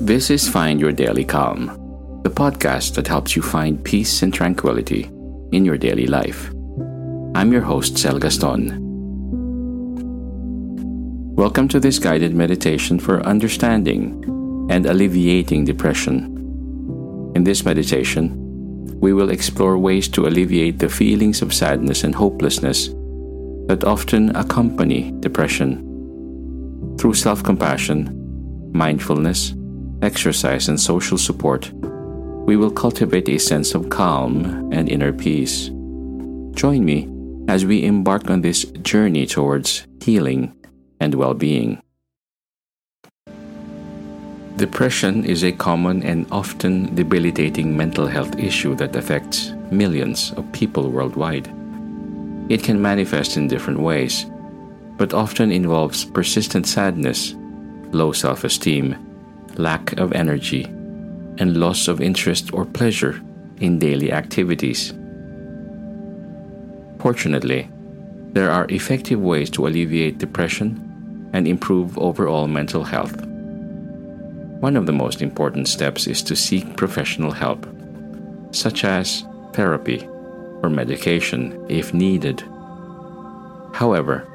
This is Find Your Daily Calm, the podcast that helps you find peace and tranquility in your daily life. I'm your host, Sel Gaston. Welcome to this guided meditation for understanding and alleviating depression. In this meditation, we will explore ways to alleviate the feelings of sadness and hopelessness that often accompany depression through self-compassion, mindfulness, exercise, and social support. We will cultivate a sense of calm and inner peace. Join me as we embark on this journey towards healing and well-being. Depression is a common and often debilitating mental health issue that affects millions of people worldwide. It can manifest in different ways, but often involves persistent sadness, low self-esteem, lack of energy, and loss of interest or pleasure in daily activities. Fortunately, there are effective ways to alleviate depression and improve overall mental health. One of the most important steps is to seek professional help, such as therapy or medication if needed. However,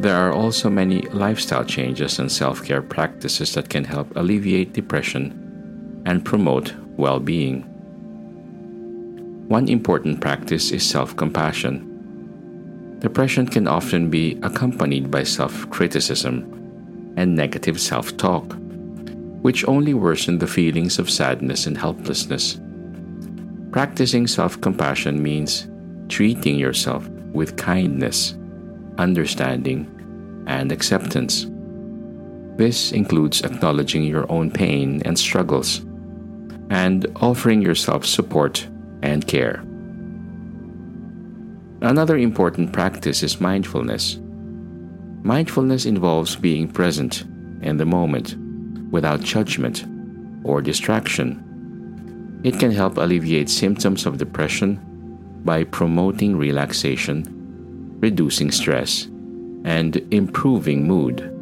there are also many lifestyle changes and self-care practices that can help alleviate depression and promote well-being. One important practice is self-compassion. Depression can often be accompanied by self-criticism and negative self-talk, which only worsen the feelings of sadness and helplessness. Practicing self-compassion means treating yourself with kindness, understanding, and acceptance. This includes acknowledging your own pain and struggles, and offering yourself support and care. Another important practice is mindfulness. Mindfulness involves being present in the moment, without judgment or distraction. It can help alleviate symptoms of depression by promoting relaxation, reducing stress, and improving mood.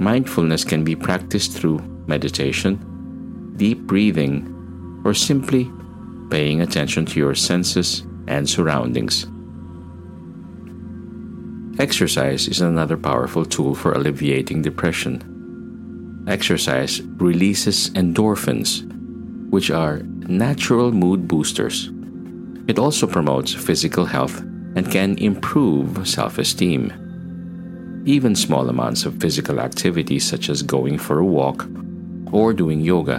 Mindfulness can be practiced through meditation, deep breathing, or simply paying attention to your senses and surroundings. Exercise is another powerful tool for alleviating depression. Exercise releases endorphins, which are natural mood boosters. It also promotes physical health and can improve self-esteem. Even small amounts of physical activity, such as going for a walk or doing yoga,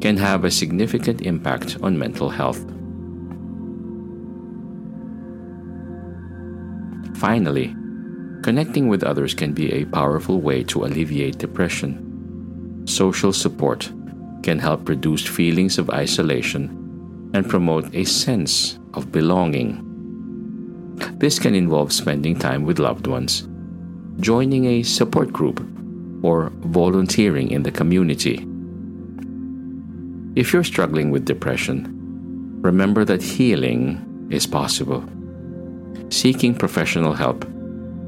can have a significant impact on mental health. Finally, connecting with others can be a powerful way to alleviate depression. Social support can help reduce feelings of isolation and promote a sense of belonging. This can involve spending time with loved ones, joining a support group, or volunteering in the community. If you're struggling with depression, remember that healing is possible. Seeking professional help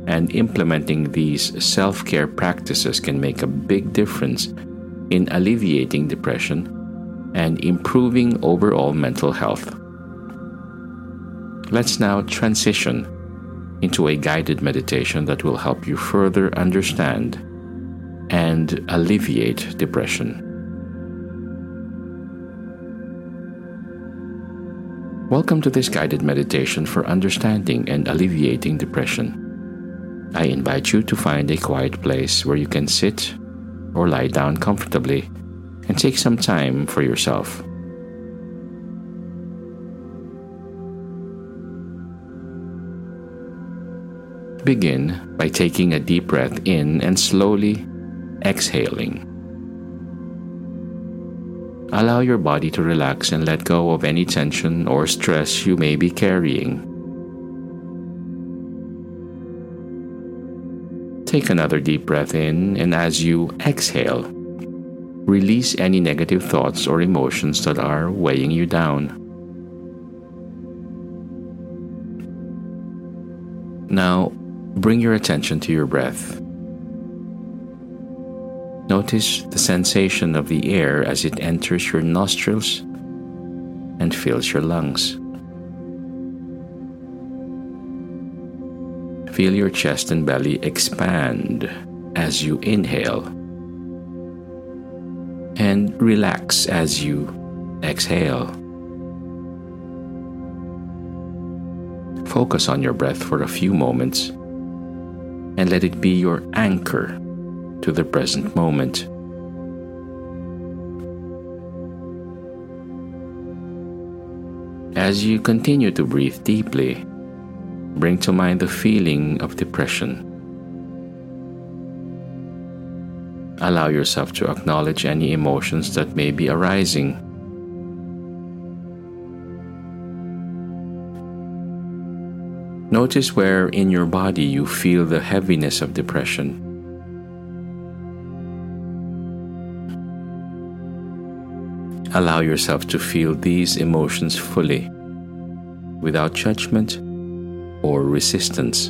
and implementing these self-care practices can make a big difference in alleviating depression and improving overall mental health. Let's now transition into a guided meditation that will help you further understand and alleviate depression. Welcome to this guided meditation for understanding and alleviating depression. I invite you to find a quiet place where you can sit or lie down comfortably and take some time for yourself. Begin by taking a deep breath in and slowly exhaling. Allow your body to relax and let go of any tension or stress you may be carrying. Take another deep breath in, and as you exhale, release any negative thoughts or emotions that are weighing you down. Now, bring your attention to your breath. Notice the sensation of the air as it enters your nostrils and fills your lungs. Feel your chest and belly expand as you inhale and relax as you exhale. Focus on your breath for a few moments and let it be your anchor to the present moment. As you continue to breathe deeply, bring to mind the feeling of depression. Allow yourself to acknowledge any emotions that may be arising. Notice where in your body you feel the heaviness of depression. Allow yourself to feel these emotions fully, without judgment or resistance.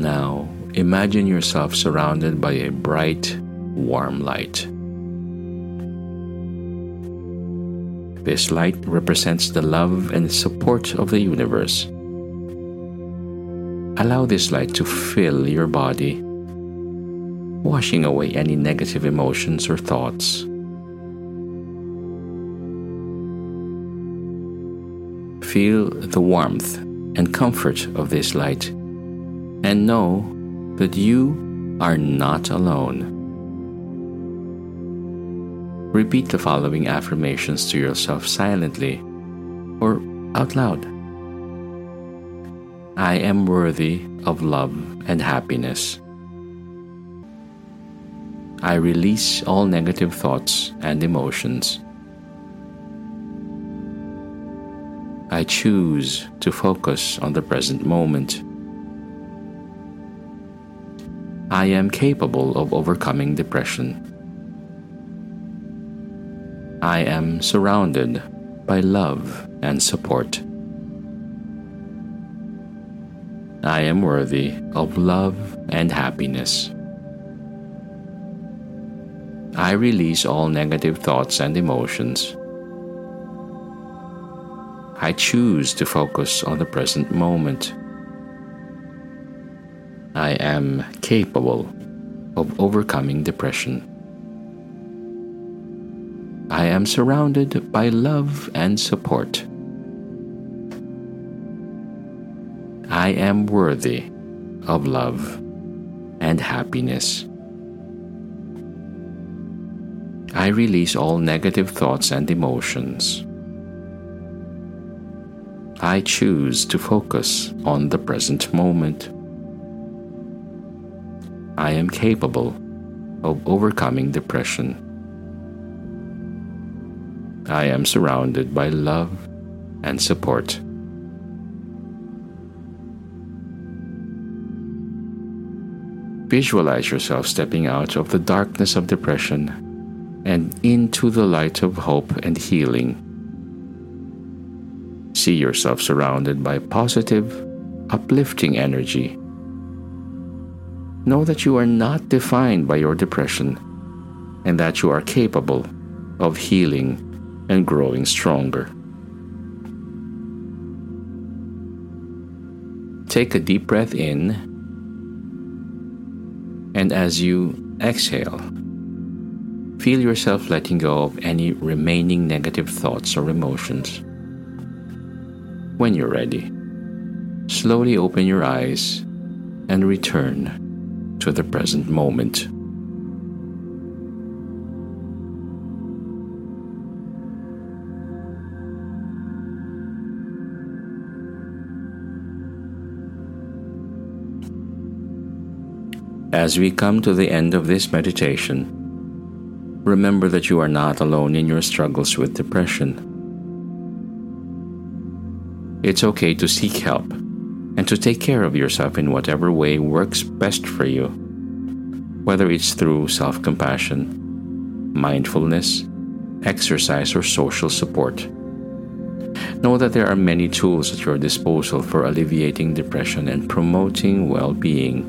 Now, imagine yourself surrounded by a bright, warm light. This light represents the love and support of the universe. Allow this light to fill your body, washing away any negative emotions or thoughts. Feel the warmth and comfort of this light, and know that you are not alone. Repeat the following affirmations to yourself silently or out loud. I am worthy of love and happiness. I release all negative thoughts and emotions. I choose to focus on the present moment. I am capable of overcoming depression. I am surrounded by love and support. I am worthy of love and happiness. I release all negative thoughts and emotions. I choose to focus on the present moment. I am capable of overcoming depression. I am surrounded by love and support. I am worthy of love and happiness. I release all negative thoughts and emotions. I choose to focus on the present moment. I am capable of overcoming depression. I am surrounded by love and support. Visualize yourself stepping out of the darkness of depression and into the light of hope and healing. See yourself surrounded by positive, uplifting energy. Know that you are not defined by your depression and that you are capable of healing and growing stronger. Take a deep breath in, and as you exhale, feel yourself letting go of any remaining negative thoughts or emotions. When you're ready, slowly open your eyes and return to the present moment. As we come to the end of this meditation, remember that you are not alone in your struggles with depression. It's okay to seek help and to take care of yourself in whatever way works best for you, whether it's through self-compassion, mindfulness, exercise, or social support. Know that there are many tools at your disposal for alleviating depression and promoting well-being.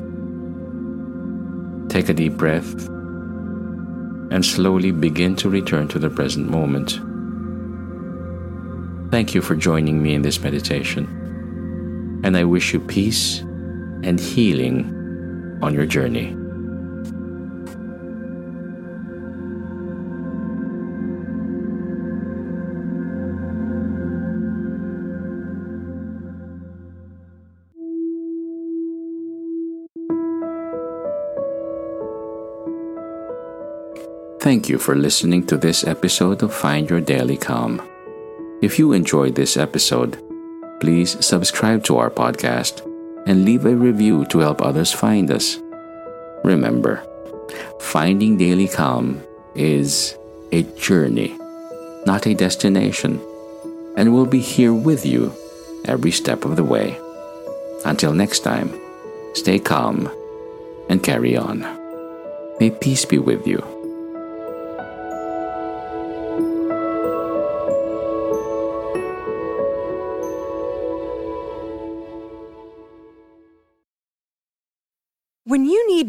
Take a deep breath and slowly begin to return to the present moment. Thank you for joining me in this meditation, and I wish you peace and healing on your journey. Thank you for listening to this episode of Find Your Daily Calm. If you enjoyed this episode, please subscribe to our podcast and leave a review to help others find us. Remember, finding daily calm is a journey, not a destination, and we'll be here with you every step of the way. Until next time, stay calm and carry on. May peace be with you. When you need